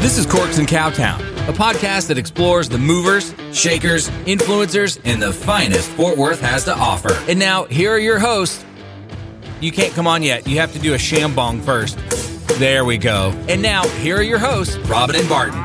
This is Corks and Cowtown, a podcast that explores the movers, shakers, influencers, and the finest Fort Worth has to offer. And now, here are your hosts. You can't come on yet. You have to do a shambong first. There we go. And now, here are your hosts, Robin and Barton.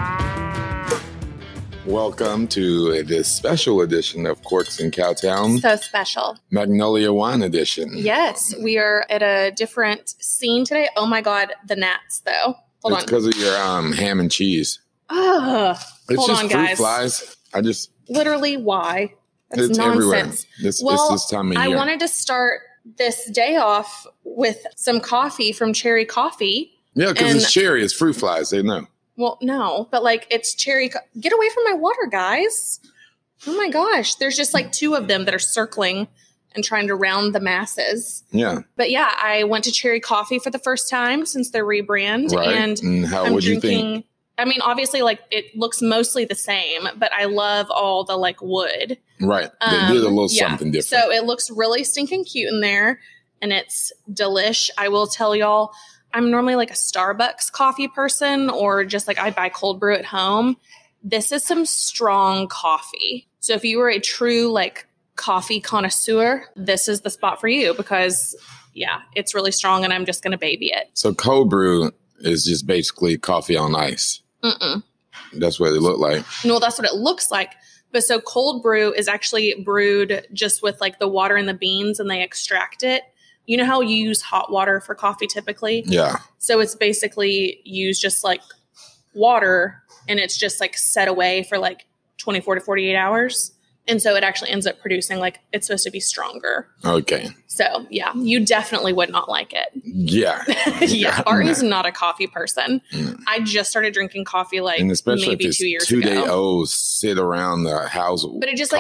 Welcome to this special edition of Corks and Cowtown. So special. Magnolia Wine edition. Yes, we are at a different scene today. Oh my God, the gnats though. Hold on. It's because of your ham and cheese. Ugh. Hold on, guys. It's just fruit flies. Literally, why? It's nonsense. It's this time of year. I wanted to start this day off with some coffee from Cherry Coffee. Yeah, because it's cherry. It's fruit flies. They know. Well, no, but it's cherry. Get away from my water, guys. Oh my gosh. There's just two of them that are circling and trying to round the masses. Yeah. But yeah, I went to Cherry Coffee for the first time since their rebrand. Right. And how would you think? I mean, obviously, it looks mostly the same, but I love all the wood. Right. They did a little something different. So it looks really stinking cute in there and it's delish. I will tell y'all, I'm normally a Starbucks coffee person or just I buy cold brew at home. This is some strong coffee. So if you were a true coffee connoisseur, this is the spot for you because it's really strong and I'm just going to baby it. So cold brew is just basically coffee on ice. Mm-mm. That's what it looked like. No, that's what it looks like. But so cold brew is actually brewed just with the water and the beans and they extract it. You know how you use hot water for coffee typically? Yeah. So it's basically used just water and it's just set away for 24 to 48 hours. And so it actually ends up producing it's supposed to be stronger. Okay. So yeah, you definitely would not like it. Yeah. Yeah. Barton's not a coffee person. No. I just started drinking coffee maybe 2 years ago. 2 day olds sit around the house. But it just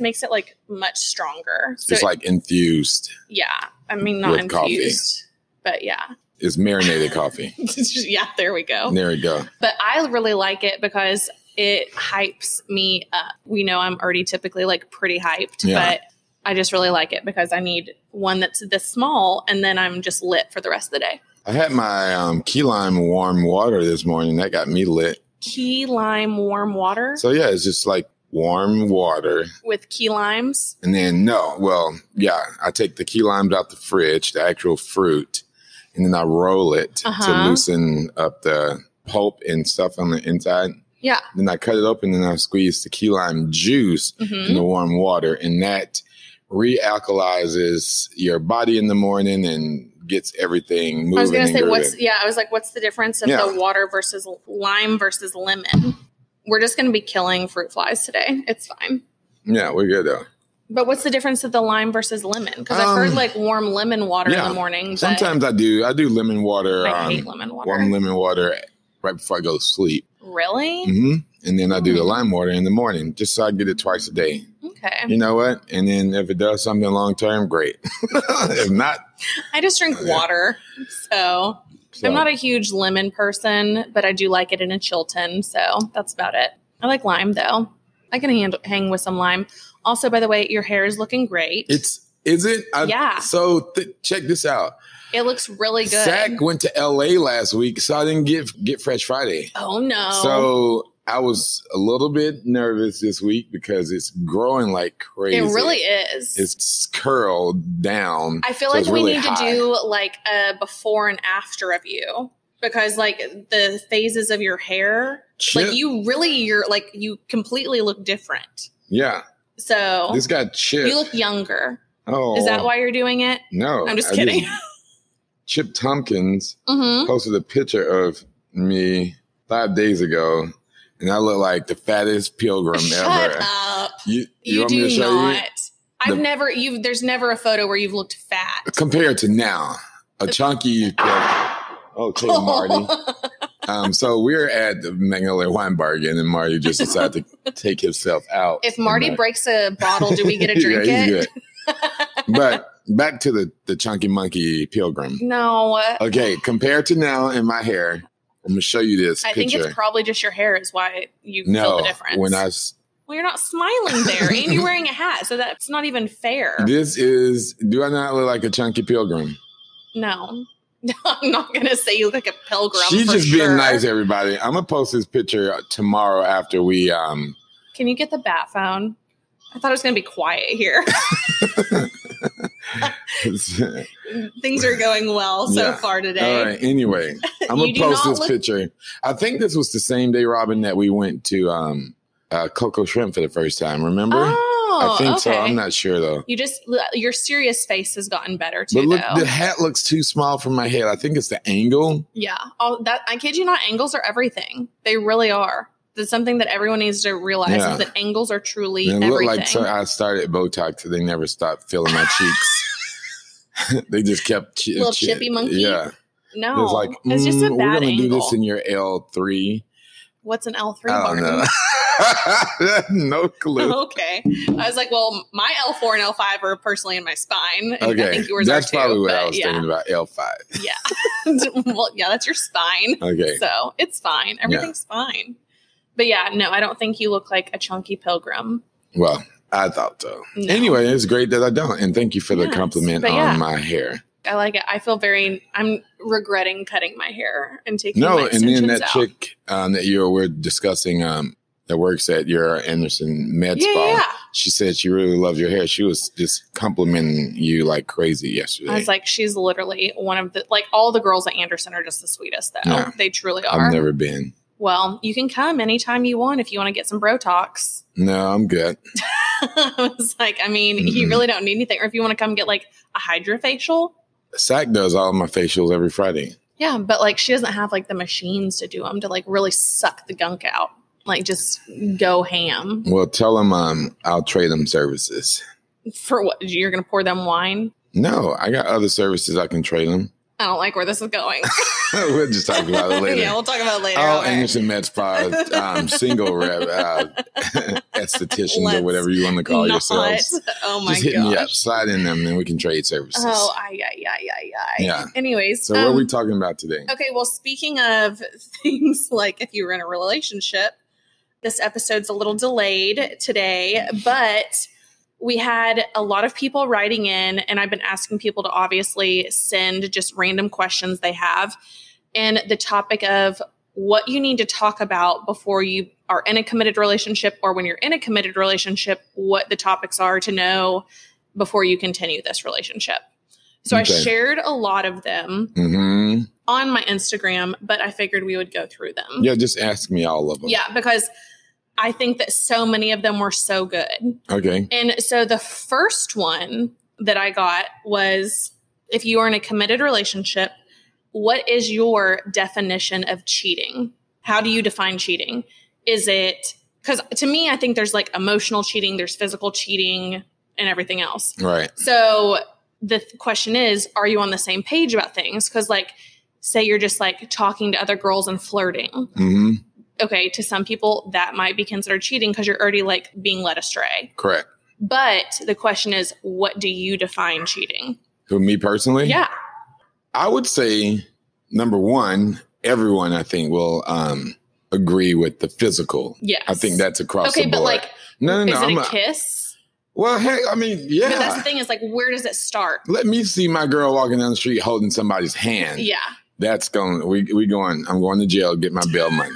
makes it much stronger. So it's infused. Yeah. I mean, not infused, coffee. But yeah. It's marinated coffee. Yeah. There we go. There we go. But I really like it because it hypes me up. We know I'm already typically pretty hyped, but I just really like it because I need one that's this small and then I'm just lit for the rest of the day. I had my key lime warm water this morning. That got me lit. Key lime warm water? So yeah, it's just warm water. With key limes? And then I take the key limes out the fridge, the actual fruit, and then I roll it to loosen up the pulp and stuff on the inside. Yeah. Then I cut it open and I squeeze the key lime juice in the warm water. And that realkalizes your body in the morning and gets everything moving. I was going to say, what's the difference of the water versus lime versus lemon? We're just going to be killing fruit flies today. It's fine. Yeah, we're good though. But what's the difference of the lime versus lemon? Because I've heard warm lemon water in the morning. Sometimes I do. I do lemon water. I hate lemon water. Warm lemon water right before I go to sleep. Really? Mm-hmm. And then I do the lime water in the morning, just so I get it twice a day. Okay. You know what? And then if it does something long-term, great. If not, I just drink water. So I'm not a huge lemon person, but I do like it in a Chilton. So that's about it. I like lime though. I can hang with some lime. Also, by the way, your hair is looking great. Is it? Yeah. So check this out. It looks really good. Zach went to LA last week, so I didn't get Fresh Friday. Oh, no. So I was a little bit nervous this week because it's growing like crazy. It really is. It's curled down. I feel like we need to do a before and after of you because the phases of your hair, you completely look different. Yeah. So this got chipped. You look younger. Oh. Is that why you're doing it? No. I'm just kidding. Chip Tompkins posted a picture of me 5 days ago, and I look like the fattest pilgrim ever. Shut up. You want me to show not. You? There's never a photo where you've looked fat. Compared to now, a chunky okay, Marty. So we're at the Magnolia Wine Bar again, and Marty just decided to take himself out. If Marty breaks a bottle, do we get to drink it? But back to the chunky monkey pilgrim. No. Okay, compared to now in my hair, I'm going to show you this picture. I think it's probably just your hair is why you feel the difference. Well, you're not smiling there, and you're wearing a hat, so that's not even fair. Do I not look like a chunky pilgrim? No. I'm not going to say you look like a pilgrim. She's just being nice, everybody. I'm going to post this picture tomorrow after we... Can you get the bat phone? I thought it was going to be quiet here. Things are going well so far today. All right. Anyway, I'm going to post this picture. I think this was the same day, Robin, that we went to Coco Shrimp for the first time. Remember? I think so. I'm not sure though. Your serious face has gotten better too. But look, the hat looks too small for my head. I think it's the angle. Yeah. Oh, I kid you not. Angles are everything. They really are. That's something that everyone needs to realize is that angles are truly everything. It looked like I started Botox and they never stopped filling my cheeks. They just kept little chippy monkey. Yeah. No. It's like, it's just a bad we're gonna angle. Do this in your L3. What's an L3? I don't know. No clue. Okay. I was like, well, my L4 and L5 are personally in my spine. Okay. I think yours that's are probably too, what I was thinking about, L5. Yeah. Well, yeah, that's your spine. Okay. So it's fine. Everything's fine. But yeah, no, I don't think you look like a chunky pilgrim. Well, I thought so. No. Anyway, it's great that I don't. And thank you for the compliment on my hair. I like it. I feel I'm regretting cutting my hair and taking my extensions out. No, and then that chick that you were discussing that works at your Anderson Med Spa. Yeah. She said she really loves your hair. She was just complimenting you like crazy yesterday. I was like, she's literally one of the, like all the girls at Anderson are just the sweetest though. Yeah. They truly are. I've never been. Well, you can come anytime you want if you want to get some Botox. No, I'm good. I was like, I mean, you really don't need anything. Or if you want to come get like a hydrofacial. Sack does all my facials every Friday. Yeah, but like she doesn't have like the machines to do them to like really suck the gunk out. Like, just go ham. Well, tell them I'll trade them services. For what? You're going to pour them wine? No, I got other services I can trade them. I don't like where this is going. We'll just talk about it later. Yeah, we'll talk about it later. All Anderson Med Spa single rep estheticians or whatever you want to call yourselves. Oh, my God. Just hit me up. Slide in them, and we can trade services. Oh, yeah. Anyways. So what are we talking about today? Okay, well, speaking of things like if you were in a relationship, this episode's a little delayed today, but we had a lot of people writing in, and I've been asking people to obviously send just random questions they have. And the topic of what you need to talk about before you are in a committed relationship, or when you're in a committed relationship, what the topics are to know before you continue this relationship. So I shared a lot of them on my Instagram, but I figured we would go through them. Yeah, just ask me all of them. Yeah, because I think that so many of them were so good. Okay. And so the first one that I got was, if you are in a committed relationship, what is your definition of cheating? How do you define cheating? Is it, because to me, I think there's like emotional cheating, there's physical cheating, and everything else. Right. So the question is, are you on the same page about things? Because like, say you're just like talking to other girls and flirting. Mm-hmm. Okay, to some people, that might be considered cheating because you're already like being led astray. Correct. But the question is, what do you define cheating? Who, me personally? Yeah. I would say, number one, everyone I think will agree with the physical. Yes. I think that's across the board. Okay, but like, no, is it a kiss? Well, hey, I mean, yeah. But that's the thing is like, where does it start? Let me see my girl walking down the street holding somebody's hand. Yeah. That's going, I'm going to jail, get my bail money.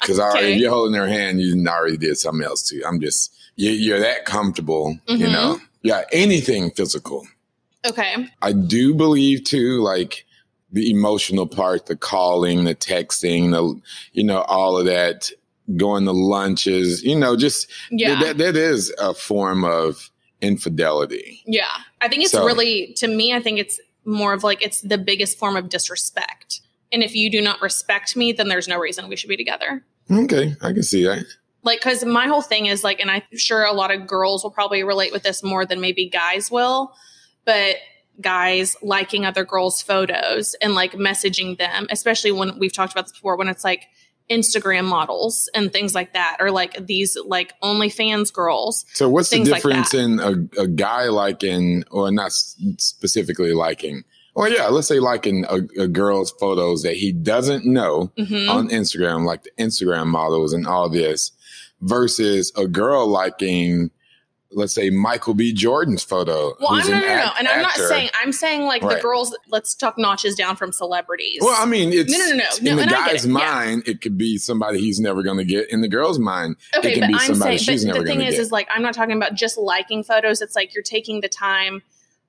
Because if you're holding their hand, you already did something else too. I'm just, you're that comfortable, you know? Yeah, anything physical. Okay. I do believe too, like the emotional part, the calling, the texting, the, you know, all of that, going to lunches, you know, just, that is a form of infidelity. Yeah. I think it's to me, I think it's more of like, it's the biggest form of disrespect. And if you do not respect me, then there's no reason we should be together. Okay. I can see that. Like, cause my whole thing is like, and I'm sure a lot of girls will probably relate with this more than maybe guys will, but guys liking other girls' photos and like messaging them, especially when we've talked about this before, when it's like Instagram models and things like that, or like these like OnlyFans girls. So what's the difference like in a guy liking, or not specifically liking, or let's say liking a girl's photos that he doesn't know on Instagram, like the Instagram models and all this, versus a girl liking let's say, Michael B. Jordan's photo. Well, no. And I'm not saying, I'm saying like right. the girls, let's talk notches down from celebrities. Well, I mean, it's in the guy's mind, it could be somebody he's never going to get. In the girl's mind, okay, it can be somebody she's never going to get. But the thing is like, I'm not talking about just liking photos. It's like you're taking the time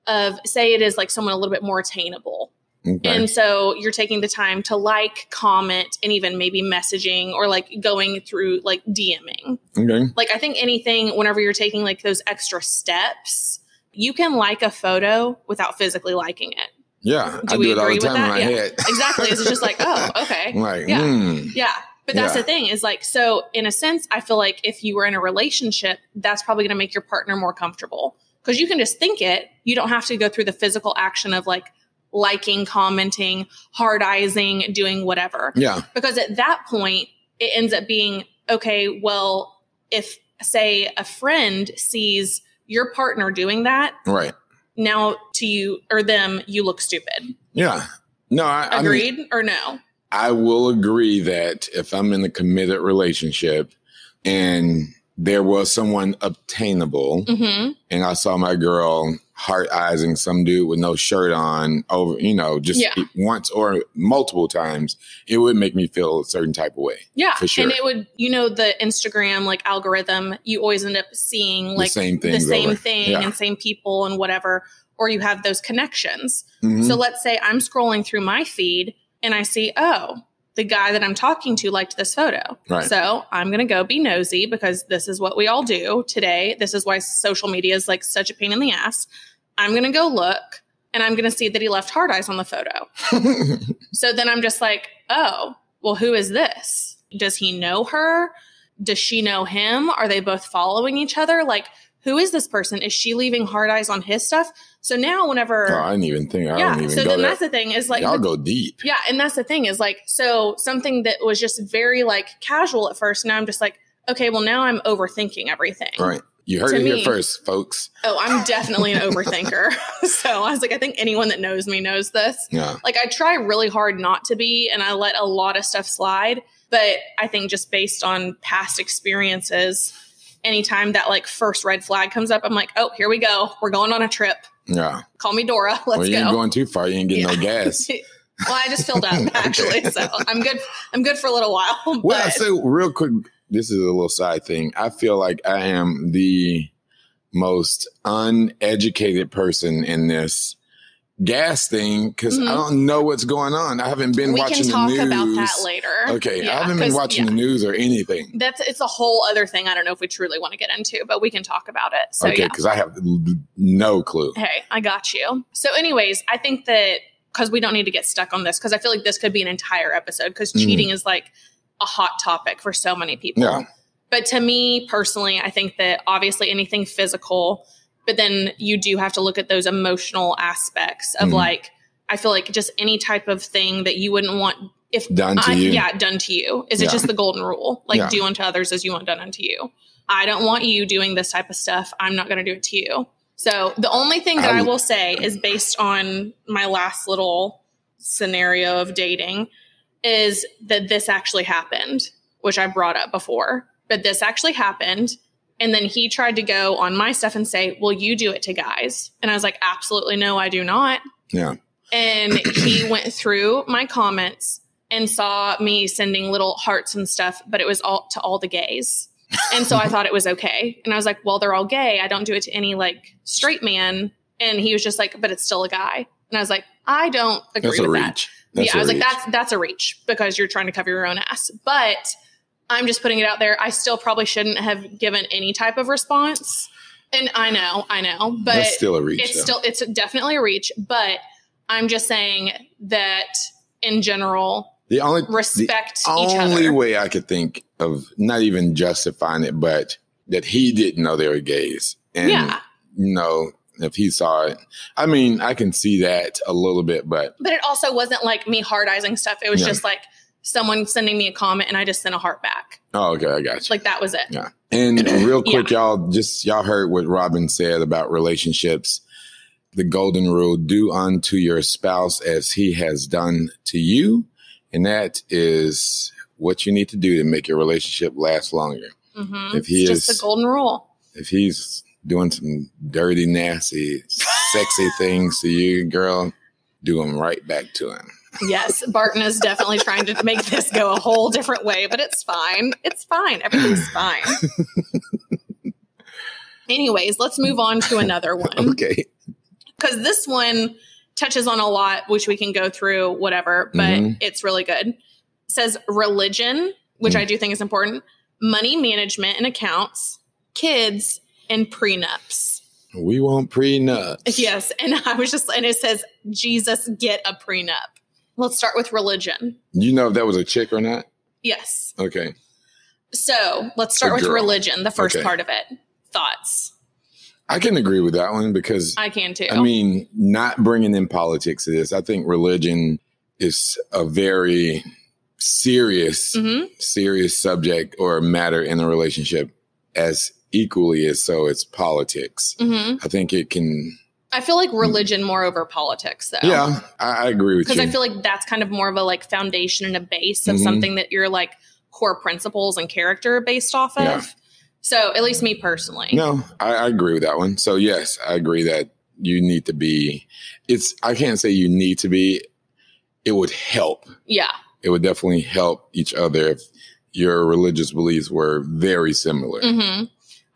of, say it is like someone a little bit more attainable. Okay. And so you're taking the time to like, comment, and even maybe messaging or like going through like DMing. Okay. Like I think anything, whenever you're taking like those extra steps, you can like a photo without physically liking it. Yeah. Do I do it all the time in my head. Exactly. It's just like, oh, okay. Like, yeah. Yeah. But that's the thing is like, so in a sense, I feel like if you were in a relationship, that's probably going to make your partner more comfortable because you can just think it. You don't have to go through the physical action of like, liking, commenting, hard-eyesing, doing whatever. Yeah. Because at that point, it ends up being, okay, well, if, say, a friend sees your partner doing that. Right. Now to you or them, you look stupid. Yeah. No, Agreed or no? I will agree that if I'm in a committed relationship and there was someone obtainable and I saw my girl hard-eyesing some dude with no shirt on over, you know, just once or multiple times, it would make me feel a certain type of way. Yeah. For sure. And it would, you know, the Instagram like algorithm, you always end up seeing like the same thing and same people and whatever, or you have those connections. So let's say I'm scrolling through my feed and I see, oh, the guy that I'm talking to liked this photo. Right. So I'm going to go be nosy because this is what we all do today. This is why social media is like such a pain in the ass. I'm going to go look and I'm going to see that he left hard eyes on the photo. So then I'm just like, oh, well, who is this? Does he know her? Does she know him? Are they both following each other? Like, who is this person? Is she leaving hard eyes on his stuff? So now whenever... Oh, I didn't even think. So then that's the thing is like... Y'all go deep. Yeah. And that's the thing is like, so something that was just very like casual at first. Now I'm just like, okay, well now I'm overthinking everything. Right. You heard it here first, folks. Oh, I'm definitely an overthinker. So I was like, I think anyone that knows me knows this. Yeah. Like I try really hard not to be, and I let a lot of stuff slide. But I think just based on past experiences... Anytime that like first red flag comes up, I'm like, oh, here we go. We're going on a trip. Yeah. Call me Dora. Let's go. Well, you ain't going too far. You ain't getting no gas. Well, I just filled up actually. So I'm good. I'm good for a little while. But... Well, I say real quick, this is a little side thing. I feel like I am the most uneducated person in this gas thing because I don't know what's going on. I haven't been watching the news. We can talk about that later. Okay. Yeah, I haven't been watching the news or anything. It's a whole other thing. I don't know if we truly want to get into, but we can talk about it. So, okay. Because I have no clue. Hey, I got you. So anyways, I think that because we don't need to get stuck on this because I feel like this could be an entire episode because cheating is like a hot topic for so many people. Yeah. But to me personally, I think that obviously anything physical. But then you do have to look at those emotional aspects of like, I feel like just any type of thing that you wouldn't want if done to you. Yeah, done to you. Is it just the golden rule? Like do unto others as you want done unto you. I don't want you doing this type of stuff. I'm not going to do it to you. So the only thing that I will say is based on my last little scenario of dating is that this actually happened, which I brought up before, but this actually happened. And then he tried to go on my stuff and say, well, you do it to guys. And I was like, absolutely no, I do not. Yeah. And he went through my comments and saw me sending little hearts and stuff, but it was all to all the gays. And so I thought it was okay. And I was like, well, they're all gay. I don't do it to any like straight man. And he was just like, but it's still a guy. And I was like, I don't agree with that. Yeah, I was like, that's a reach because you're trying to cover your own ass. But I'm just putting it out there. I still probably shouldn't have given any type of response. And I know, but that's still a reach, it's definitely a reach, but I'm just saying that in general, respect each other. The only way I could think of not even justifying it, but that he didn't know they were gays. And, you know, if he saw it, I mean, I can see that a little bit, but it also wasn't like me hard-eying stuff. It was just like, someone sending me a comment and I just sent a heart back. Oh, okay. I got you. Like that was it. Yeah. And real quick, y'all heard what Robin said about relationships. The golden rule, do unto your spouse as he has done to you. And that is what you need to do to make your relationship last longer. If he is just the golden rule. If he's doing some dirty, nasty, sexy things to you, girl, do them right back to him. Yes, Barton is definitely trying to make this go a whole different way, but it's fine. It's fine. Everything's fine. Anyways, let's move on to another one. Okay. Because this one touches on a lot, which we can go through, whatever, but it's really good. It says religion, which I do think is important, money management and accounts, kids, and prenups. We want prenups. Yes. And I was just, and it says, Jesus, get a prenup. Let's start with religion. You know if that was a chick or not? Yes. Okay. So let's start with religion, the first part of it. Thoughts? I can agree with that one because I can too. I mean, not bringing in politics to this, I think religion is a very serious, serious subject or matter in a relationship as equally as so it's politics. I think it can. I feel like religion more over politics, though. Yeah, I agree with you. Because I feel like that's kind of more of a like foundation and a base of something that you're like core principles and character based off of. Yeah. So at least me personally. No, I agree with that one. So yes, I agree that you need to be, it's, I can't say you need to be, it would help. Yeah. It would definitely help each other if your religious beliefs were very similar.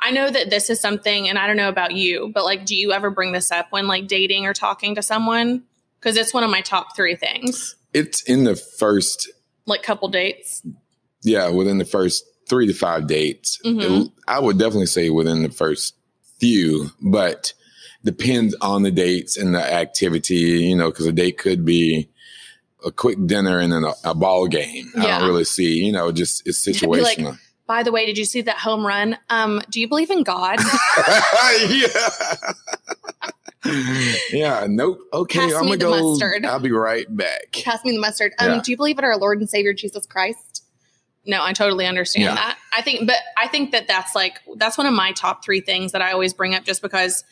I know that this is something, and I don't know about you, but like, do you ever bring this up when like dating or talking to someone? Because it's one of my top three things. It's in the first. Like couple dates. Yeah. Within the first 3 to 5 dates. I would definitely say within the first few, but depends on the dates and the activity, you know, because a date could be a quick dinner and then a ball game. I don't really see, you know, just it's situational. Like, by the way, did you see that home run? Do you believe in God? Yeah. Nope. Okay. Pass I'm going to go. Mustard. I'll be right back. Pass me the mustard. Do you believe in our Lord and Savior, Jesus Christ? No, I totally understand that. I think that that's like, that's one of my top 3 things that I always bring up just because,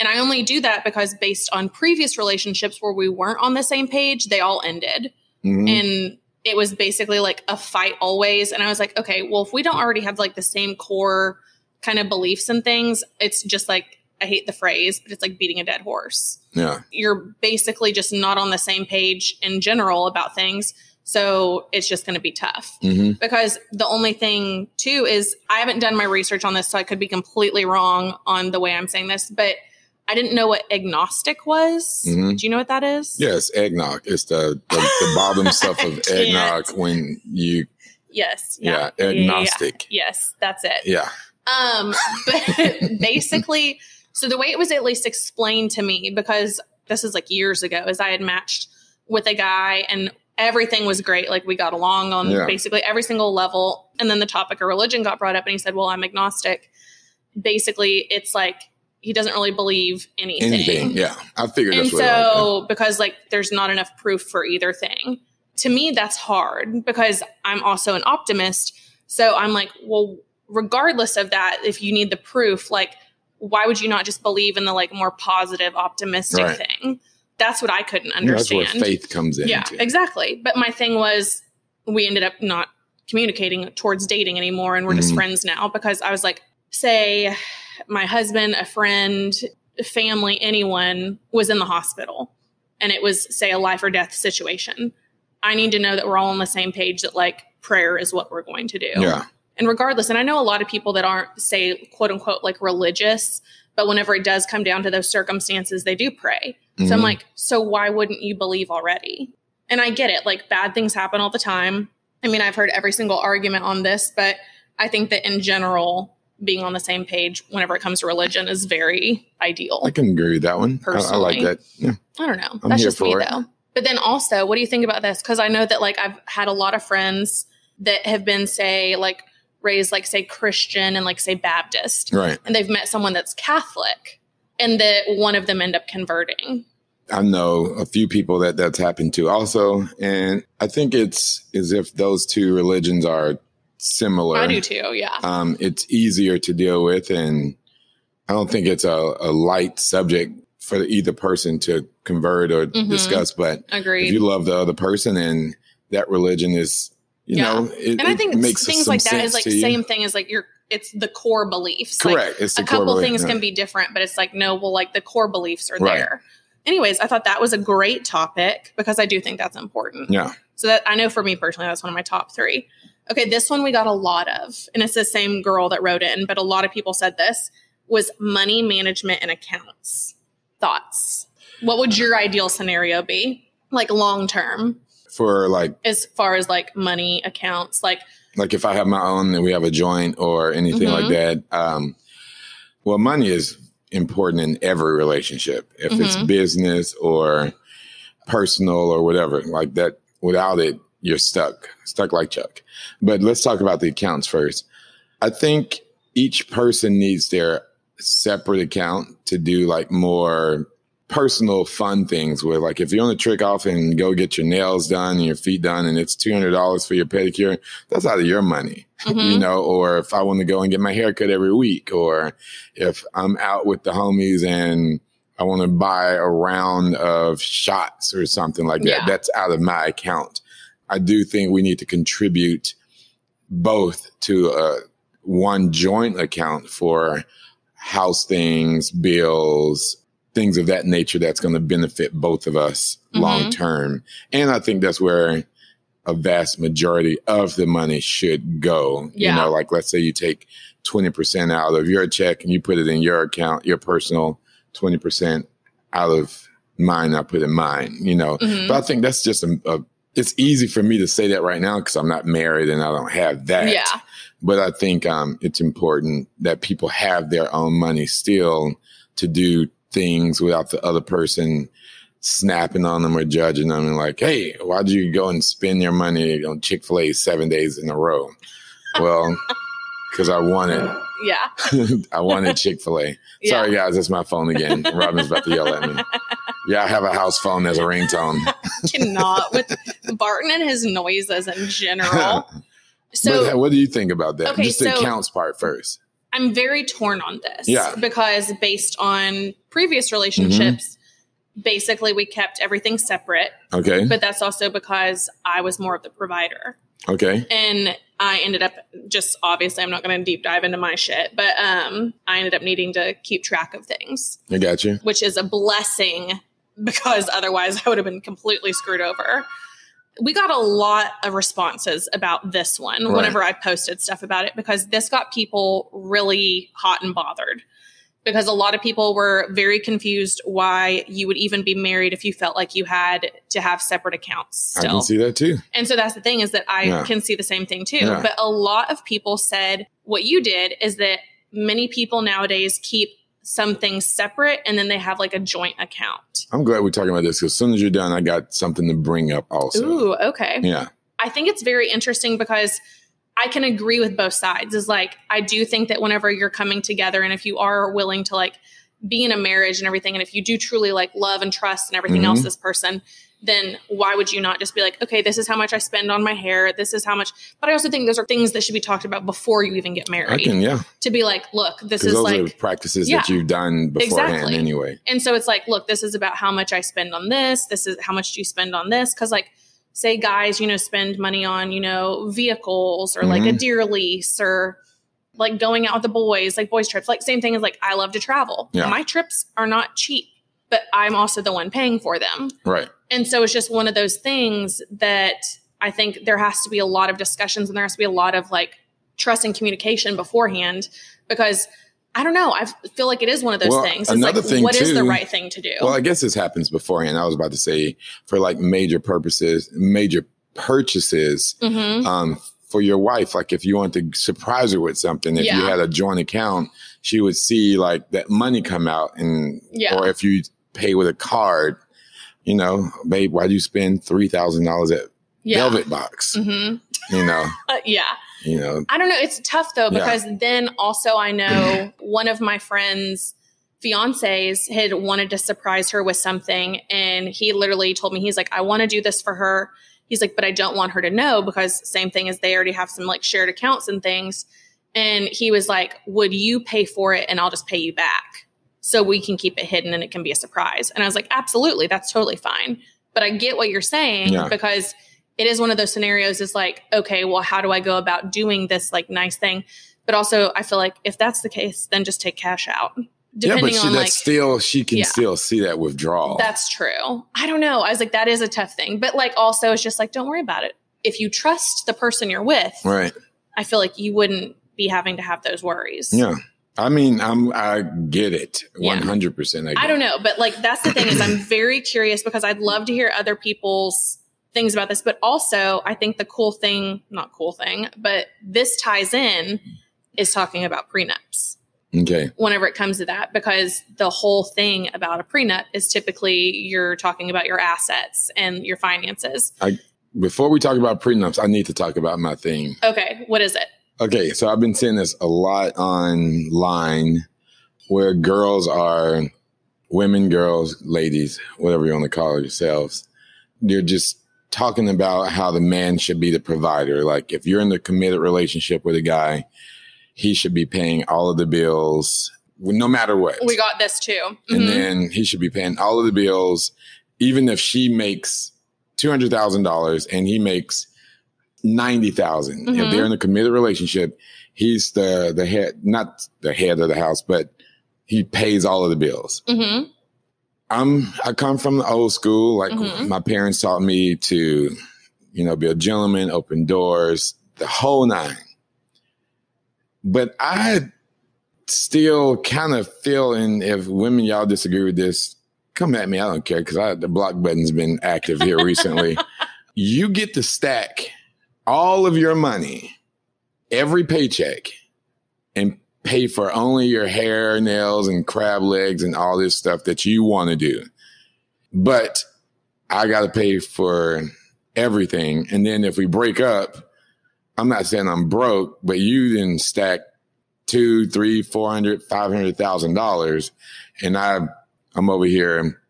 and I only do that because based on previous relationships where we weren't on the same page, they all ended. And it was basically like a fight always. And I was like, okay, well, if we don't already have like the same core kind of beliefs and things, it's just like, I hate the phrase, but it's like beating a dead horse. Yeah. You're basically just not on the same page in general about things. So it's just going to be tough because the only thing too is I haven't done my research on this, so I could be completely wrong on the way I'm saying this, but I didn't know what agnostic was. Do you know what that is? Yes. Eggnog. It's the bottom stuff of eggnog when you. Yes. Yeah. Yeah, agnostic. Yeah. Yes. That's it. Yeah. But basically, so the way it was at least explained to me, because this is like years ago, is I had matched with a guy and everything was great. Like we got along on basically every single level. And then the topic of religion got brought up and he said, well, I'm agnostic. Basically, it's like, he doesn't really believe anything. Yeah. I figured that's what it was. And so because like, there's not enough proof for either thing. To me, that's hard because I'm also an optimist. So I'm like, well, regardless of that, if you need the proof, like, why would you not just believe in the like more positive, optimistic thing? That's what I couldn't understand. That's where faith comes in. Yeah, exactly. But my thing was we ended up not communicating towards dating anymore. And we're just friends now because I was like, say my husband, a friend, family, anyone was in the hospital and it was say a life or death situation. I need to know that we're all on the same page that like prayer is what we're going to do. Yeah. And regardless, and I know a lot of people that aren't say quote unquote like religious, but whenever it does come down to those circumstances, they do pray. So I'm like, so why wouldn't you believe already? And I get it. Like bad things happen all the time. I mean, I've heard every single argument on this, but I think that in general, being on the same page whenever it comes to religion is very ideal. I can agree with that one. Personally. I like that. Yeah. I don't know. That's just me though. But then also, what do you think about this? Because I know that like I've had a lot of friends that have been say like raised like say Christian and like say Baptist. Right. And they've met someone that's Catholic. And that one of them end up converting. I know a few people that that's happened to also. And I think it's as if those two religions are similar. I do too, yeah. It's easier to deal with. And I don't think it's a light subject for either person to convert or discuss. But Agreed. If you love the other person and that religion is, you know, it makes sense to you. And I think things like that is like the same thing as like your it's the core beliefs. Correct. Like, it's a couple things can be different, but it's like, no, well, like the core beliefs are there. Anyways, I thought that was a great topic because I do think that's important. Yeah. So that, I know for me personally, that's one of my top three. Okay, this one we got a lot of, and it's the same girl that wrote in, but a lot of people said this was money management and accounts. Thoughts? What would your ideal scenario be? Like long term? For like, as far as like money, accounts, like if I have my own and we have a joint or anything like that. Well, money is important in every relationship, if it's business or personal or whatever, like that. Without it, you're stuck like Chuck. But let's talk about the accounts first. I think each person needs their separate account to do like more personal fun things with. Like if you want to trick off and go get your nails done and your feet done and it's $200 for your pedicure, that's out of your money, you know, or if I want to go and get my haircut every week, or if I'm out with the homies and I want to buy a round of shots or something like that. Yeah. That's out of my account. I do think we need to contribute both to one joint account for house things, bills, things of that nature that's going to benefit both of us long term. And I think that's where a vast majority of the money should go. Yeah. You know, like let's say you take 20% out of your check and you put it in your account, your personal, 20% out of mine, I put in mine, you know. But I think that's just it's easy for me to say that right now because I'm not married and I don't have that. Yeah. But I think it's important that people have their own money still to do things without the other person snapping on them or judging them and like, hey, why'd you go and spend your money on Chick-fil-A 7 days in a row? Well, because I wanted. Yeah. I wanted Chick-fil-A. Yeah. Sorry, guys. It's my phone again. Robin's about to yell at me. Yeah, I have a house phone as a ringtone. Cannot with Barton and his noises in general. So but what do you think about that? Okay, just the accounts part first. I'm very torn on this. Yeah. Because based on previous relationships, basically we kept everything separate. Okay. But that's also because I was more of the provider. Okay. And I ended up just, obviously, I'm not going to deep dive into my shit, but I ended up needing to keep track of things. I got you. Which is a blessing because otherwise I would have been completely screwed over. We got a lot of responses about this one whenever I posted stuff about it because this got people really hot and bothered because a lot of people were very confused why you would even be married if you felt like you had to have separate accounts still. I can see that too. And so that's the thing is that I can see the same thing too. Yeah. But a lot of people said what you did is that many people nowadays keep something separate and then they have like a joint account. I'm glad we're talking about this because as soon as you're done, I got something to bring up also. Ooh, okay. Yeah. I think it's very interesting because I can agree with both sides. Is like, I do think that whenever you're coming together and if you are willing to like be in a marriage and everything, and if you do truly like love and trust and everything else, this person, then why would you not just be like, okay, this is how much I spend on my hair. This is how much, but I also think those are things that should be talked about before you even get married. To be like, look, this is those like are practices that you've done beforehand anyway. And so it's like, look, this is about how much I spend on this. This is how much do you spend on this? 'Cause like, say guys, you know, spend money on, you know, vehicles or like a deer lease or like going out with the boys, like boys trips, like same thing as like, I love to travel. Yeah. My trips are not cheap, but I'm also the one paying for them. Right. And so it's just one of those things that I think there has to be a lot of discussions and there has to be a lot of like trust and communication beforehand because I don't know. I feel like it is one of those things. It's another like, thing what too, is the right thing to do? Well, I guess this happens beforehand. I was about to say for like major purchases for your wife. Like if you want to surprise her with something, if you had a joint account, she would see like that money come out and, or if you pay with a card, you know, babe, why do you spend $3,000 at Velvet Box? You know? You know, I don't know. It's tough though, because then also I know one of my friend's fiancés had wanted to surprise her with something. And he literally told me, he's like, I want to do this for her. He's like, but I don't want her to know because same thing as they already have some like shared accounts and things. And he was like, would you pay for it? And I'll just pay you back so we can keep it hidden and it can be a surprise. And I was like, absolutely. That's totally fine. But I get what you're saying because it is one of those scenarios is like, okay, well, how do I go about doing this like nice thing? But also, I feel like if that's the case, then just take cash out. Depending on, like, still, she can still see that withdrawal. That's true. I don't know. I was like, that is a tough thing. But, like, also, it's just like, don't worry about it. If you trust the person you're with, right? I feel like you wouldn't be having to have those worries. Yeah. I mean, I get it. 100%. I don't know. But, like, that's the thing is I'm very curious because I'd love to hear other people's things about this. But also, I think the cool thing, not cool thing, but this ties in is talking about prenups. Okay. Whenever it comes to that, because the whole thing about a prenup is typically you're talking about your assets and your finances. Before we talk about prenups, I need to talk about my thing. Okay. What is it? Okay. So I've been seeing this a lot online where ladies, whatever you want to call yourselves, they're just talking about how the man should be the provider. Like if you're in a committed relationship with a guy, he should be paying all of the bills, no matter what. We got this too. Mm-hmm. And then he should be paying all of the bills, even if she makes $200,000 and he makes $90,000. Mm-hmm. If they're in a committed relationship, he's the head, not the head of the house, but he pays all of the bills. Mm-hmm. I come from the old school. Like my parents taught me to, be a gentleman, open doors, the whole nine. But I still kind of feel, and if women, y'all disagree with this, come at me. I don't care because the block button's been active here recently. You get to stack all of your money, every paycheck, and pay for only your hair, nails, and crab legs and all this stuff that you want to do. But I got to pay for everything. And then if we break up, I'm not saying I'm broke, but you didn't stack $200,000, $300,000, $400,000, $500,000. And I'm over here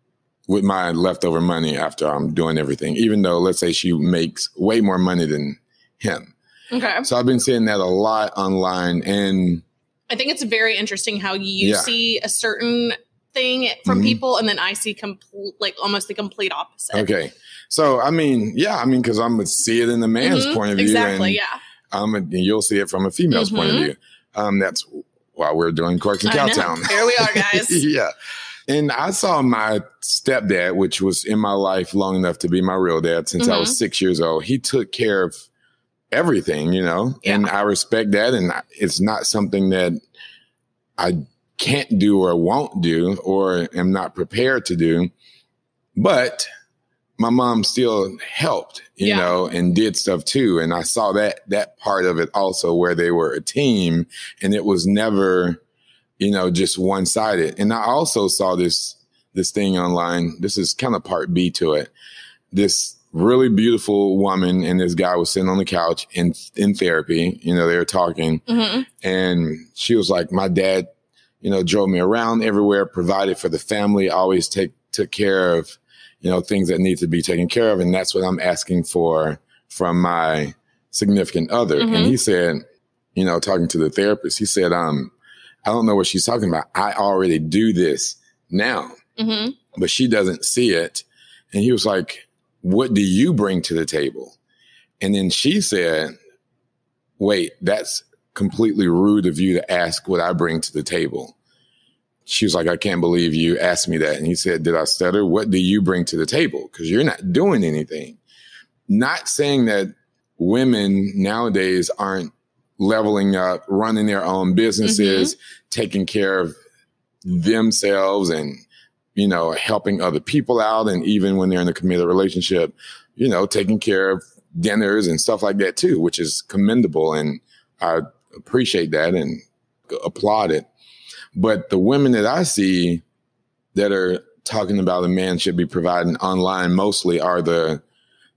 with my leftover money after I'm doing everything, even though let's say she makes way more money than him. Okay. So I've been seeing that a lot online. And I think it's very interesting how you see a certain thing from people, and then I see almost the complete opposite. Okay. So, because I'm going to see it in the man's point of view. Exactly, and you'll see it from a female's point of view. That's why we're doing Corks and Cowtown. Here we are, guys. Yeah. And I saw my stepdad, which was in my life long enough to be my real dad since I was 6 years old. He took care of everything, and I respect that. And it's not something that I can't do or won't do or am not prepared to do. But my mom still helped, and did stuff too. And I saw that part of it also where they were a team and it was never, just one sided. And I also saw this thing online. This is kind of part B to it. This really beautiful woman and this guy was sitting on the couch in therapy. They were talking and she was like, my dad, drove me around everywhere, provided for the family, always took care of, things that need to be taken care of. And that's what I'm asking for from my significant other. Mm-hmm. And he said, talking to the therapist, he said, I don't know what she's talking about. I already do this now, but she doesn't see it. And he was like, what do you bring to the table? And then she said, wait, that's completely rude of you to ask what I bring to the table. She was like, I can't believe you asked me that. And he said, did I stutter? What do you bring to the table? Because you're not doing anything. Not saying that women nowadays aren't leveling up, running their own businesses, taking care of themselves and, helping other people out. And even when they're in a committed relationship, taking care of dinners and stuff like that too, which is commendable. And I appreciate that and applaud it. But the women that I see that are talking about a man should be providing online mostly are the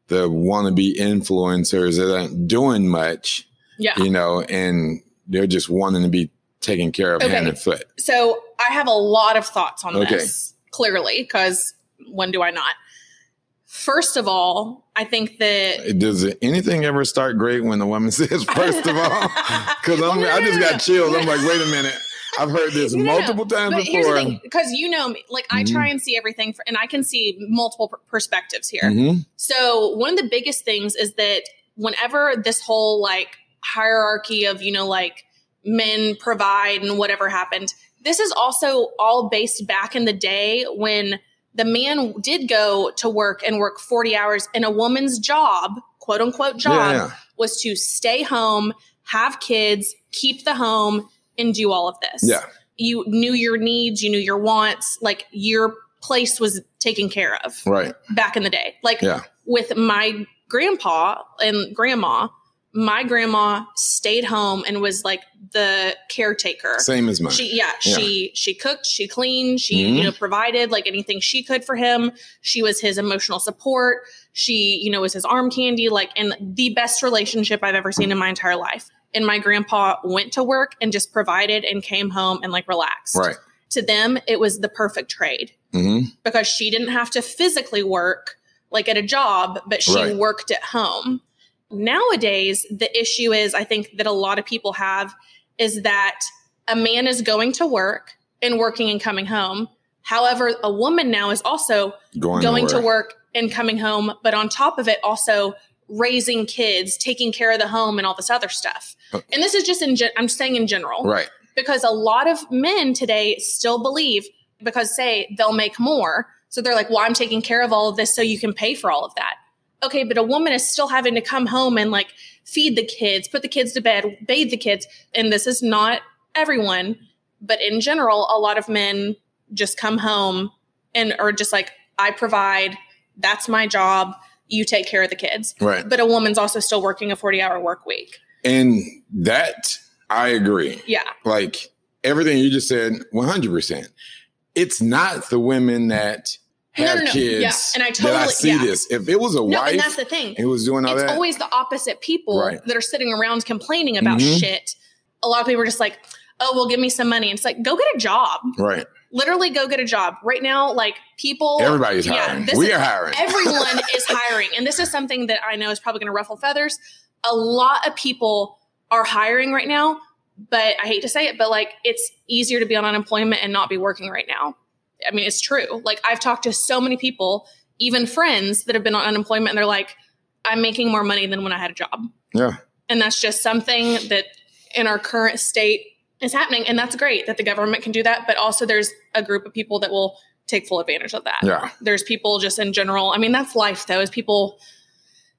wannabe influencers that aren't doing much, and they're just wanting to be taken care of hand and foot. So I have a lot of thoughts on this, clearly, because when do I not? First of all, I think that... Does anything ever start great when the woman says, first of all? Because I just got chills. I'm like, wait a minute. I've heard this multiple times but before. Here's the thing, because you know me, like I try and see everything, and I can see multiple perspectives here. Mm-hmm. So one of the biggest things is that whenever this whole like hierarchy of, men provide and whatever happened. This is also all based back in the day when the man did go to work and work 40 hours, and a woman's job, quote unquote job, was to stay home, have kids, keep the home, and do all of this. Yeah. You knew your needs, you knew your wants, like your place was taken care of. Right. Back in the day. Like with my grandpa and grandma, my grandma stayed home and was like the caretaker. Same as mine. She cooked, she cleaned, she provided like anything she could for him. She was his emotional support. She, was his arm candy, like, and the best relationship I've ever seen in my entire life. And my grandpa went to work and just provided and came home and like relaxed. Right. To them, it was the perfect trade because she didn't have to physically work like at a job, but she worked at home. Nowadays, the issue is, I think that a lot of people have is that a man is going to work and working and coming home. However, a woman now is also going to work and coming home, but on top of it also raising kids, taking care of the home and all this other stuff. And this is just I'm saying in general, right? Because a lot of men today still believe because say they'll make more. So they're like, well, I'm taking care of all of this so you can pay for all of that. Okay, but a woman is still having to come home and like feed the kids, put the kids to bed, bathe the kids. And this is not everyone, but in general, a lot of men just come home and are just like, I provide, that's my job, you take care of the kids. Right. But a woman's also still working a 40-hour work week. And that, I agree. Yeah. Like everything you just said, 100%. It's not the women that have kids. Yeah. And I totally see this. If it was a wife, and that's the thing. It was doing all that. It's always the opposite people that are sitting around complaining about shit. A lot of people are just like, "Oh, well, give me some money." And it's like, go get a job. Right. Literally, go get a job right now. Like people, everybody's hiring. We are hiring. Everyone is hiring, and this is something that I know is probably going to ruffle feathers. A lot of people are hiring right now, but I hate to say it, but like it's easier to be on unemployment and not be working right now. I mean, it's true. Like I've talked to so many people, even friends that have been on unemployment and they're like, I'm making more money than when I had a job. Yeah. And that's just something that in our current state is happening. And that's great that the government can do that. But also there's a group of people that will take full advantage of that. Yeah. There's people just in general. I mean, that's life though, is people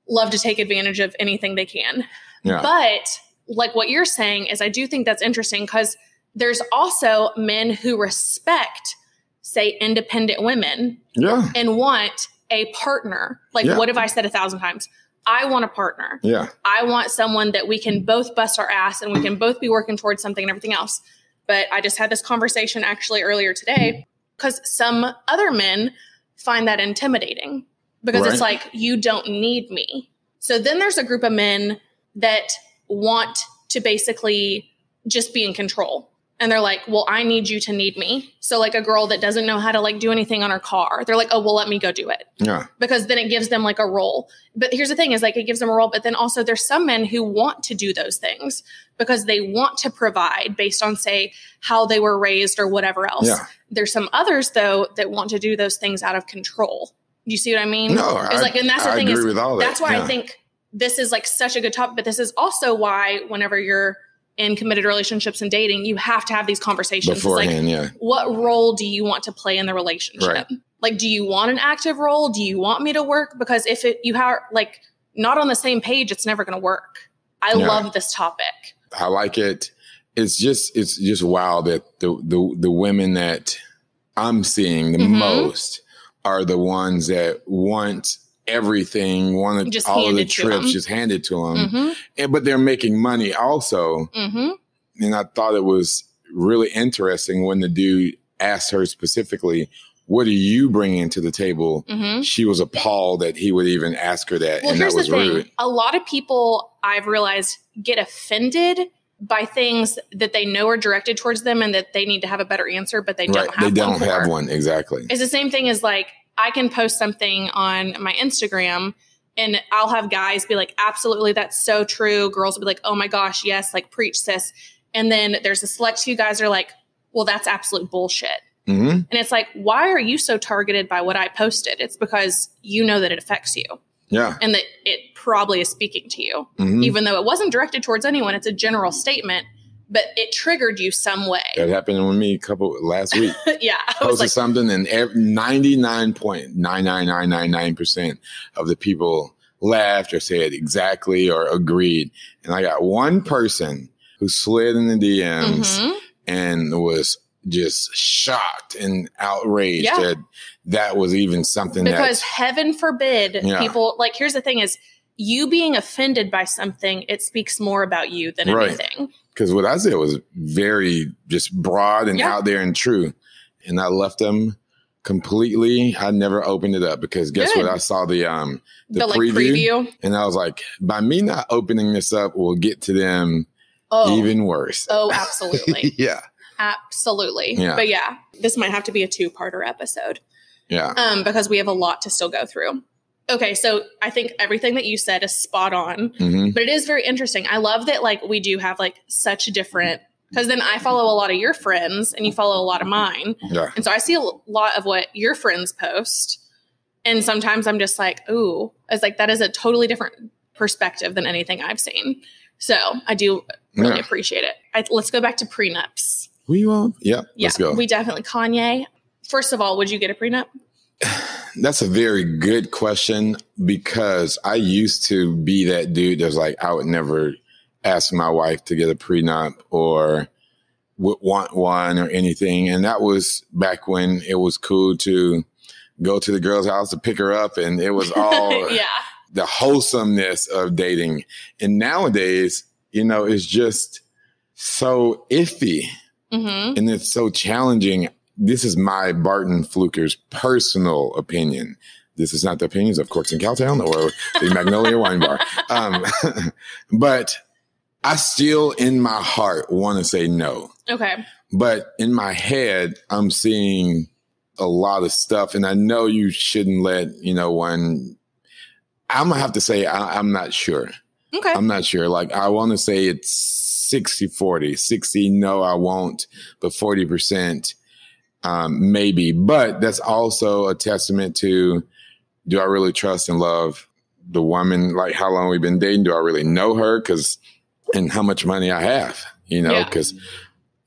love to take advantage of anything they can. Yeah. But like what you're saying is I do think that's interesting because there's also men who respect say independent women and want a partner. Like what have I said 1,000 times? I want a partner. Yeah. I want someone that we can both bust our ass and we can both be working towards something and everything else. But I just had this conversation actually earlier today because some other men find that intimidating because it's like, you don't need me. So then there's a group of men that want to basically just be in control. And they're like, well, I need you to need me. So like a girl that doesn't know how to like do anything on her car, they're like, oh, well, let me go do it. Yeah. Because then it gives them like a role. But here's the thing is like, it gives them a role. But then also there's some men who want to do those things because they want to provide based on say how they were raised or whatever else. Yeah. There's some others though, that want to do those things out of control. You see what I mean? No, I agree with all that. That's why I think this is like such a good topic, but this is also why whenever you're in committed relationships and dating, you have to have these conversations. Beforehand, like, what role do you want to play in the relationship? Right. Like, do you want an active role? Do you want me to work? Because if you are like not on the same page, it's never going to work. I love this topic. I like it. It's just wild that the women that I'm seeing the most are the ones that want everything, wanted just all of the trips just handed to them. But they're making money also. And I thought it was really interesting when the dude asked her specifically, what are you bringing to the table? She was appalled that he would even ask her that. Well, and here's that was the thing. Rude. A lot of people, I've realized, get offended by things that they know are directed towards them and that they need to have a better answer, but they don't have one. Exactly. It's the same thing as like, I can post something on my Instagram and I'll have guys be like, absolutely, that's so true. Girls will be like, oh my gosh, yes, like preach sis. And then there's a select few guys are like, well, that's absolute bullshit. And it's like, why are you so targeted by what I posted? It's because you know that it affects you. Yeah. And that it probably is speaking to you, even though it wasn't directed towards anyone. It's a general statement, but it triggered you some way. That happened with me last week. Yeah. I posted something, and 99.99999% of the people laughed or said exactly or agreed. And I got one person who slid in the DMs and was just shocked and outraged that that was even something. Because heaven forbid people, like, here's the thing is, you being offended by something, it speaks more about you than anything. Because what I said was very just broad and out there and true. And I left them completely. I never opened it up because guess what? I saw the preview. And I was like, by me not opening this up, we'll get to them even worse. Oh, absolutely. Absolutely. Yeah. But yeah, this might have to be a two-parter episode. Yeah. Because we have a lot to still go through. Okay, so I think everything that you said is spot on, but it is very interesting. I love that, like, we do have, like, such different, because then I follow a lot of your friends and you follow a lot of mine. Yeah. And so I see a lot of what your friends post. And sometimes I'm just like, ooh, it's like, that is a totally different perspective than anything I've seen. So I do really appreciate it. Let's go back to prenups. We will. Yeah, let's go. We definitely, Kanye. First of all, would you get a prenup? That's a very good question, because I used to be that dude that's like, I would never ask my wife to get a prenup or would want one or anything. And that was back when it was cool to go to the girl's house to pick her up. And it was all the wholesomeness of dating. And nowadays, you know, it's just so iffy and it's so challenging. This is my Barton Fluker's personal opinion. This is not the opinions of Corks and Cowtown or the Magnolia Wine Bar. But I still, in my heart, want to say no. Okay. But in my head, I'm seeing a lot of stuff. And I know you shouldn't let, you know, one. I'm going to have to say I'm not sure. Okay. I'm not sure. Like, I want to say it's 60-40. 60, no, I won't. But 40%. Maybe, but that's also a testament to, do I really trust and love the woman? Like, how long we've been dating? Do I really know her? And how much money I have, you know, because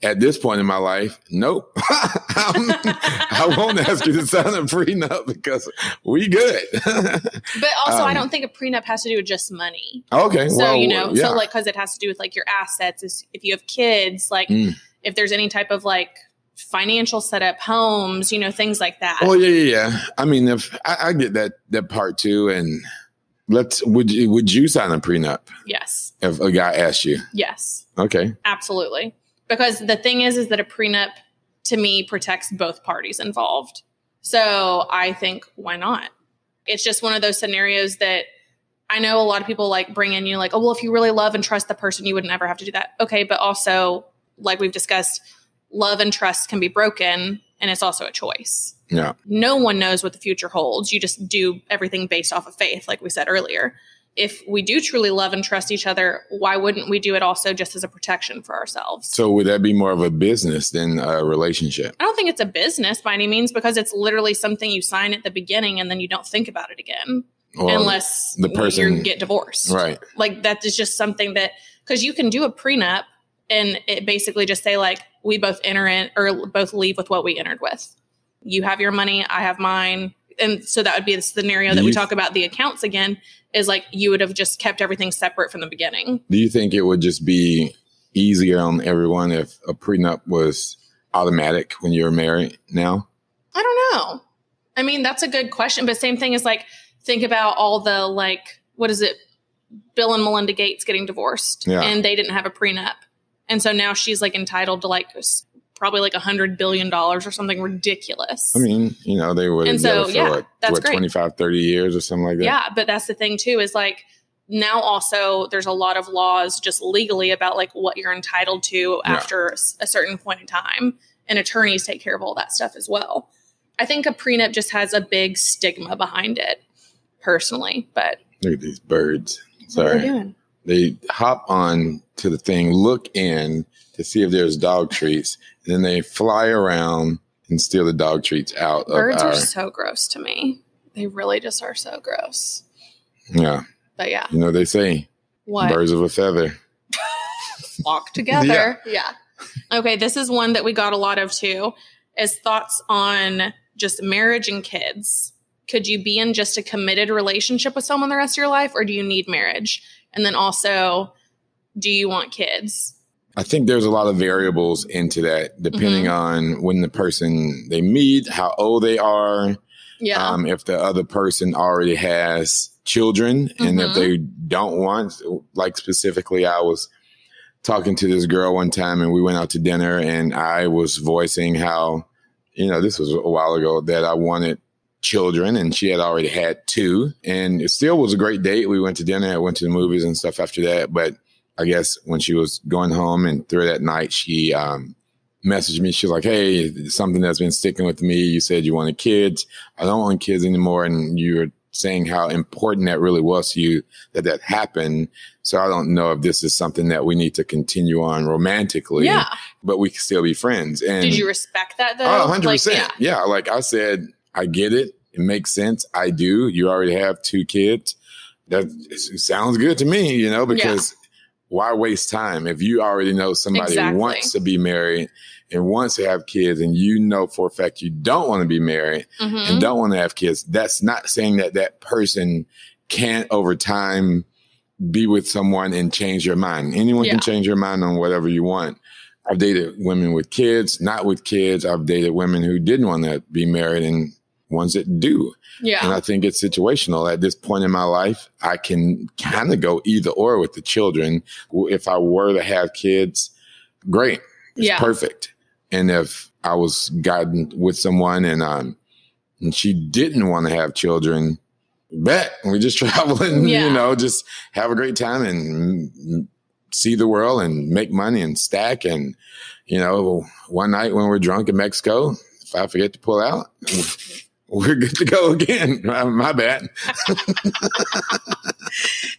at this point in my life, nope. I won't ask you to sign a prenup because we good. But also, I don't think a prenup has to do with just money. Okay. So, well, you know, so like, cause it has to do with like your assets. If you have kids, like if there's any type of like financial setup, homes, you know, things like that. Oh yeah. I mean, if I get that part too, and would you sign a prenup? Yes. If a guy asked you? Yes. Okay. Absolutely. Because the thing is that a prenup to me protects both parties involved. So I think, why not? It's just one of those scenarios that I know a lot of people like bring in, you like, oh, well, if you really love and trust the person, you would never have to do that. Okay. But also, like we've discussed, love and trust can be broken, and it's also a choice. Yeah. No one knows what the future holds. You just do everything based off of faith, like we said earlier. If we do truly love and trust each other, why wouldn't we do it also just as a protection for ourselves? So would that be more of a business than a relationship? I don't think it's a business by any means, because it's literally something you sign at the beginning and then you don't think about it again, unless the person you get divorced. Right. Like, that is just something that, because you can do a prenup and it basically just say like, we both enter in or both leave with what we entered with. You have your money, I have mine. And so that would be the scenario that we talk about the accounts again, is like, you would have just kept everything separate from the beginning. Do you think it would just be easier on everyone if a prenup was automatic when you're married now? I don't know. I mean, that's a good question. But same thing is like, think about all the, like, what is it? Bill and Melinda Gates getting divorced and they didn't have a prenup. And so now she's like entitled to like probably like $100 billion or something ridiculous. I mean, you know, they would. And so, that's great. 25, 30 years or something like that. Yeah. But that's the thing too, is like, now also there's a lot of laws just legally about like what you're entitled to after a certain point in time. And attorneys take care of all that stuff as well. I think a prenup just has a big stigma behind it personally, but. Look at these birds. Sorry. What are they doing? They hop on to the thing, look in to see if there's dog treats, and then they fly around and steal the dog treats out of our... Birds are so gross to me. They really just are so gross. Yeah. But yeah. You know, they say, what? Birds of a feather. flock together. Yeah. Okay. This is one that we got a lot of too, is thoughts on just marriage and kids. Could you be in just a committed relationship with someone the rest of your life, or do you need marriage? And then also, do you want kids? I think there's a lot of variables into that, depending on when the person they meet, how old they are, if the other person already has children, and if they don't want, like specifically, I was talking to this girl one time and we went out to dinner and I was voicing how, you know, this was a while ago, that I wanted children, and she had already had two, and it still was a great date. We went to dinner, I went to the movies and stuff after that. But I guess when she was going home and through that night, she messaged me. She was like, hey, something that's been sticking with me. You said you wanted kids. I don't want kids anymore. And you were saying how important that really was to you, that that happened. So I don't know if this is something that we need to continue on romantically, but we can still be friends. And did you respect that though? Oh, 100%. Yeah. Like I said, I get it. It makes sense. I do. You already have two kids. That sounds good to me, you know, because why waste time if you already know somebody wants to be married and wants to have kids, and you know for a fact you don't want to be married and don't want to have kids? That's not saying that that person can't over time be with someone and change your mind. Anyone can change your mind on whatever you want. I've dated women with kids, not with kids. I've dated women who didn't want to be married and ones that do. Yeah. And I think it's situational. At this point in my life, I can kind of go either or with the children. If I were to have kids, great. It's perfect. And if I was gotten with someone and she didn't want to have children, bet. We just travel and, you know, just have a great time and see the world and make money and stack. And, you know, one night when we're drunk in Mexico, if I forget to pull out, we're good to go again. My bad.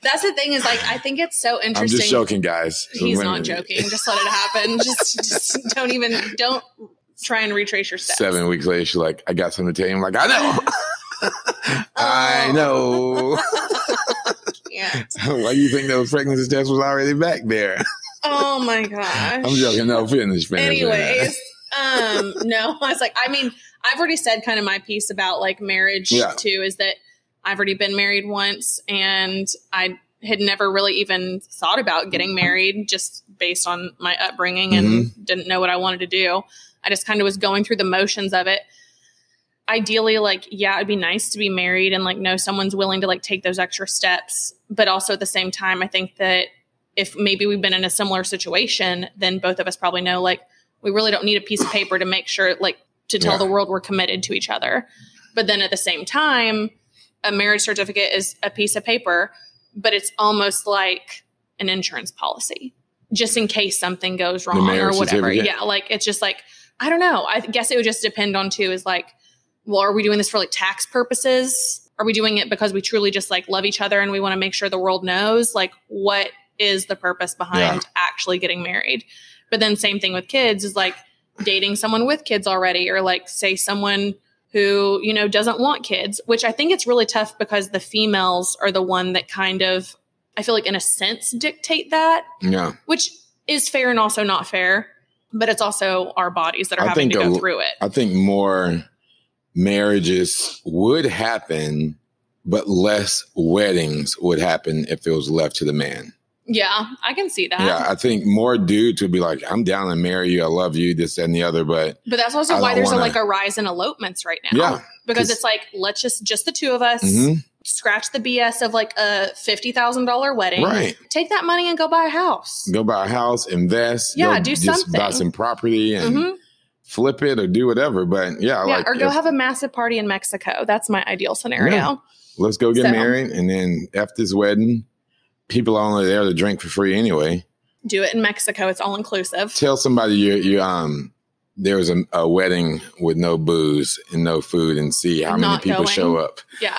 That's the thing is, like, I think it's so interesting. I'm just joking, guys. He's not joking. Just let it happen. Just don't try and retrace your steps. 7 weeks later, she's like, I got something to tell you. I'm like, I know. I know. Yeah. Why do you think those pregnancy tests was already back there? Oh, my gosh. I'm joking. No, fitness fans. Anyways. No, I was like, I mean, I've already said kind of my piece about like marriage too, is that I've already been married once and I had never really even thought about getting married just based on my upbringing and didn't know what I wanted to do. I just kind of was going through the motions of it. Ideally, like, yeah, it'd be nice to be married and like know someone's willing to like take those extra steps. But also at the same time, I think that if maybe we've been in a similar situation, then both of us probably know like, we really don't need a piece of paper to make sure, like, to tell the world we're committed to each other. But then at the same time, a marriage certificate is a piece of paper, but it's almost like an insurance policy, just in case something goes wrong or whatever. Yeah, like, it's just like, I don't know. I guess it would just depend on, too, is like, well, are we doing this for, like, tax purposes? Are we doing it because we truly just, like, love each other and we want to make sure the world knows? Like, what is the purpose behind actually getting married? But then same thing with kids is like dating someone with kids already, or like say someone who, you know, doesn't want kids, which I think it's really tough because the females are the one that kind of, I feel like in a sense dictate that, which is fair and also not fair, but it's also our bodies that are having to go through it. I think more marriages would happen, but less weddings would happen if it was left to the man. Yeah, I can see that. Yeah, I think more dudes would be like, I'm down to marry you. I love you, this, that, and the other. But that's also why there's like a rise in elopements right now. Yeah. Because it's like, let's just the two of us scratch the BS of like a $50,000 wedding. Right. Take that money and go buy a house. Go buy a house, invest. Yeah, do something. Just buy some property and flip it or do whatever. But yeah. Yeah, like or go have a massive party in Mexico. That's my ideal scenario. Yeah. Let's go get married and then F this wedding. People are only there to drink for free anyway. Do it in Mexico. It's all inclusive. Tell somebody you there was a wedding with no booze and no food and see how many people show up. Yeah.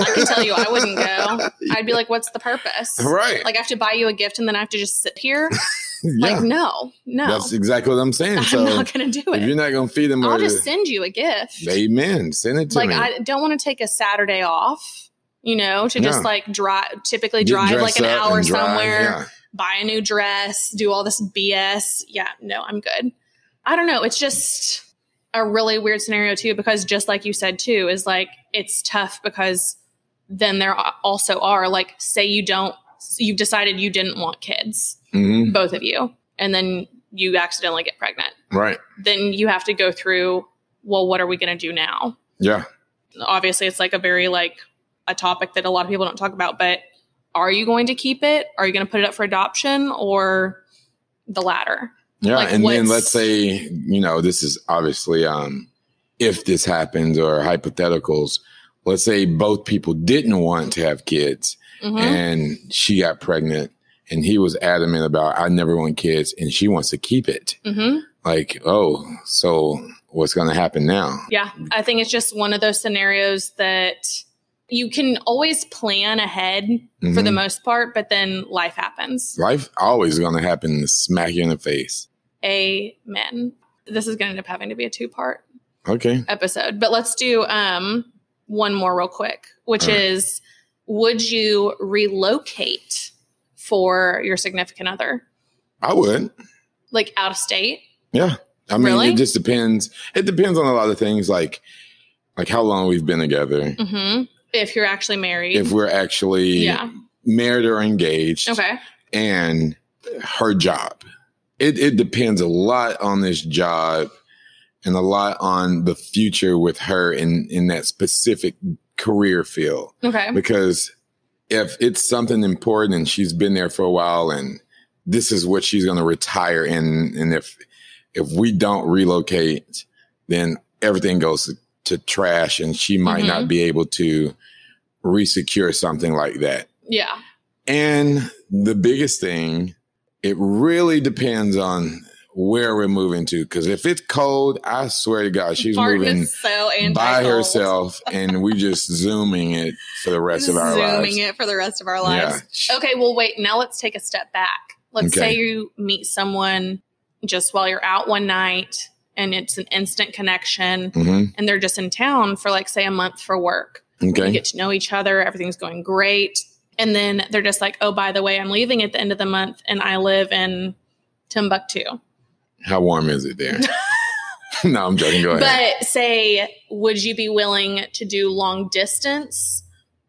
I can tell you I wouldn't go. I'd be like, what's the purpose? Right. Like I have to buy you a gift and then I have to just sit here. Like, no. That's exactly what I'm saying. I'm not going to do it. If you're not going to feed them. I'll just send you a gift. Amen. Send it to me. Like I don't want to take a Saturday off. You know, to just like drive, typically drive like an hour somewhere, buy a new dress, do all this BS. Yeah, no, I'm good. I don't know. It's just a really weird scenario too, because just like you said too, is like, it's tough because then there also are like, say you've decided you didn't want kids, mm-hmm. both of you, and then you accidentally get pregnant. Right. Then you have to go through, well, what are we going to do now? Yeah. Obviously it's like a very like a topic that a lot of people don't talk about, but are you going to keep it? Are you going to put it up for adoption or the latter? Yeah. Like, and then let's say, you know, this is obviously, if this happens or hypotheticals, let's say both people didn't want to have kids mm-hmm. and she got pregnant and he was adamant about, I never want kids, and she wants to keep it. Mm-hmm. Like, oh, so what's going to happen now? Yeah. I think it's just one of those scenarios that you can always plan ahead mm-hmm. for the most part, but then life happens. Life always going to happen, smack you in the face. Amen. This is going to end up having to be a two-part episode. But let's do one more real quick, which is, would you relocate for your significant other? I would. Like out of state? Yeah. I mean, really? It just depends. It depends on a lot of things, like how long we've been together. Mm-hmm. If you're actually married. If we're actually married or engaged. Okay. And her job. It depends a lot on this job and a lot on the future with her in that specific career field. Okay. Because if it's something important and she's been there for a while and this is what she's going to retire in, and if we don't relocate, then everything goes to trash and she might mm-hmm. not be able to resecure something like that. Yeah. And the biggest thing, it really depends on where we're moving to. Because if it's cold, I swear to God, she's Bart moving so by herself and we just zooming it for the rest of our lives. Zooming it for the rest of our lives. Yeah. Okay, well, wait, now let's take a step back. Let's say you meet someone just while you're out one night and it's an instant connection mm-hmm. and they're just in town for like, say, a month for work. Okay. You get to know each other. Everything's going great. And then they're just like, oh, by the way, I'm leaving at the end of the month and I live in Timbuktu. How warm is it there? No, I'm joking. Go ahead. But say, would you be willing to do long distance?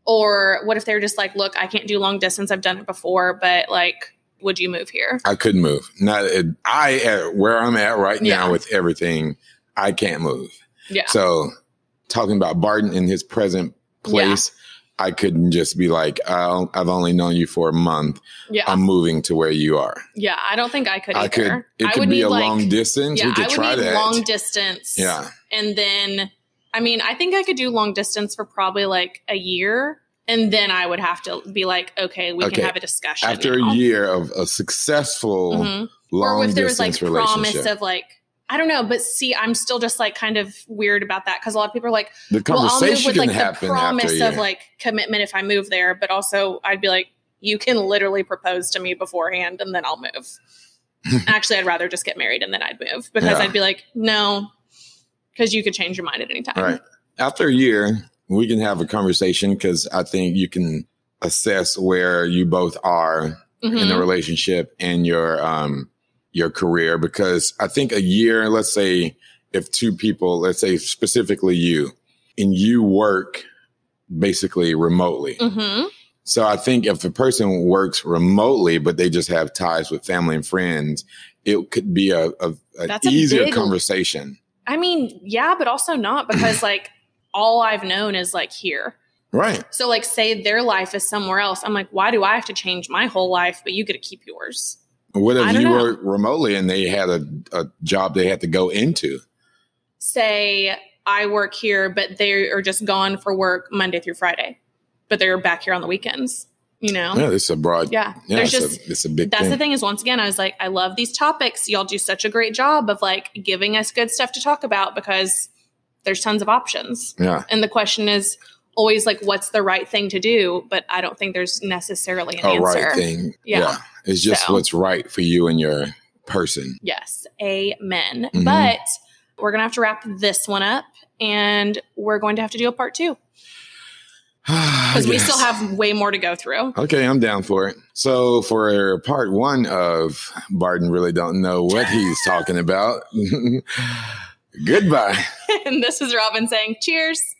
Or what if they're just like, look, I can't do long distance. I've done it before, but like, would you move here? I couldn't move. Where I'm at right now with everything, I can't move. Yeah. So talking about Barton in his present place, I couldn't just be like, I've only known you for a month. Yeah. I'm moving to where you are. Yeah. I don't think I could either. It could be long distance. Yeah, we could try that. Long distance. Yeah. And then, I mean, I think I could do long distance for probably like a year. And then I would have to be like, okay, we can have a discussion. After a year of a successful mm-hmm. long distance relationship. Or if there was like promise of like, I don't know. But see, I'm still just like kind of weird about that because a lot of people are like, the conversation I'll move with like the promise of like commitment if I move there. But also I'd be like, you can literally propose to me beforehand and then I'll move. Actually, I'd rather just get married and then I'd move because I'd be like, no, because you could change your mind at any time. Right. After a year, we can have a conversation because I think you can assess where you both are mm-hmm. in the relationship and your career. Because I think a year, let's say if two people, let's say specifically you, and you work basically remotely. Mm-hmm. So I think if the person works remotely, but they just have ties with family and friends, it could be an easier conversation. I mean, yeah, but also not because like, all I've known is like here. Right. So like say their life is somewhere else. I'm like, why do I have to change my whole life? But you get to keep yours. What if you were remotely and they had a job they had to go into? Say I work here, but they are just gone for work Monday through Friday, but they're back here on the weekends, you know? Yeah, it's a broad. Yeah. It's a big thing. That's the thing is once again, I was like, I love these topics. Y'all do such a great job of like giving us good stuff to talk about because there's tons of options. Yeah. And the question is always like, what's the right thing to do? But I don't think there's necessarily an answer. Right thing. Yeah. It's just what's right for you and your person. Yes. Amen. Mm-hmm. But we're going to have to wrap this one up and we're going to have to do a part 2. Because we still have way more to go through. Okay, I'm down for it. So for part one of Barden Really Don't Know What He's Talking About, goodbye. And this is Robin saying cheers.